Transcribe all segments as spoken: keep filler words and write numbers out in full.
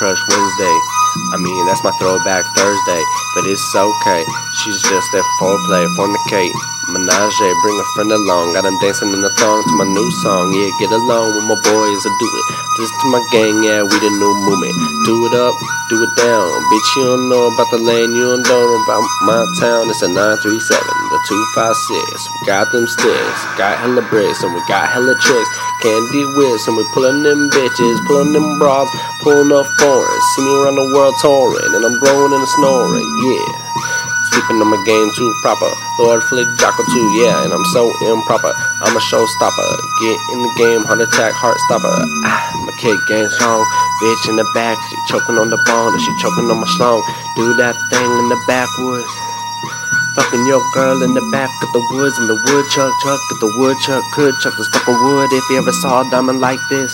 Crush Wednesday. I mean, that's my throwback Thursday, but it's okay. She's just that foreplay, fornicate, menage, bring a friend along. Got him dancing in the thong to my new song. Yeah, get along with my boys and do it. This to my gang, yeah, we the new movement. Do it up, do it down. Bitch, you don't know about the lane, you don't know about my town. It's a nine three seven, the two five six. We got them sticks, got hella bricks, and we got hella tricks. Candy whips, and we pulling them bitches, pulling them bras, pulling up foreign. See me around the world touring, and I'm blowing and snoring, yeah. Sleeping on my game too proper. Lord Flick Jocko too, yeah, and I'm so improper. I'm a showstopper. Get in the game, heart attack, heart stopper. Ah, my kid gang strong. Bitch in the back, she choking on the bone, and she choking on my schlong. Do that thing in the backwoods. Fucking your girl in the back of the woods, in the woodchuck, chuck, if the woodchuck could chuck the stuff of wood if you ever saw a diamond like this.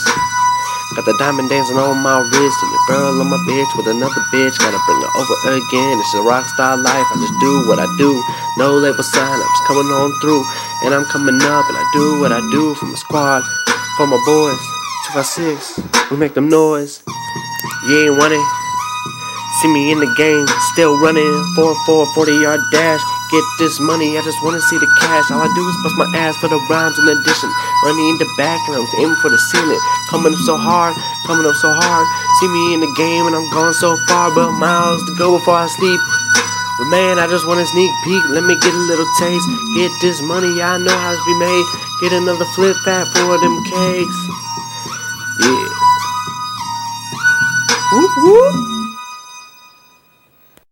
Got the diamond dancing on my wrist, and your girl on my bitch with another bitch. Gotta bring her over again, it's a rock star life, I just do what I do. No label sign-ups, coming on through, and I'm coming up, and I do what I do. For my squad, for my boys, two five six, we make them noise. You ain't want it, see me in the game, still running, four four, forty-yard dash. Get this money, I just wanna see the cash. All I do is bust my ass for the rhymes in addition. Money in the back and I'm aiming for the ceiling. Coming up so hard, coming up so hard. See me in the game and I'm gone so far, but miles to go before I sleep. But man, I just want a sneak peek, let me get a little taste. Get this money, I know how to be made. Get another flip fat for them cakes. Yeah. Whoop whoop.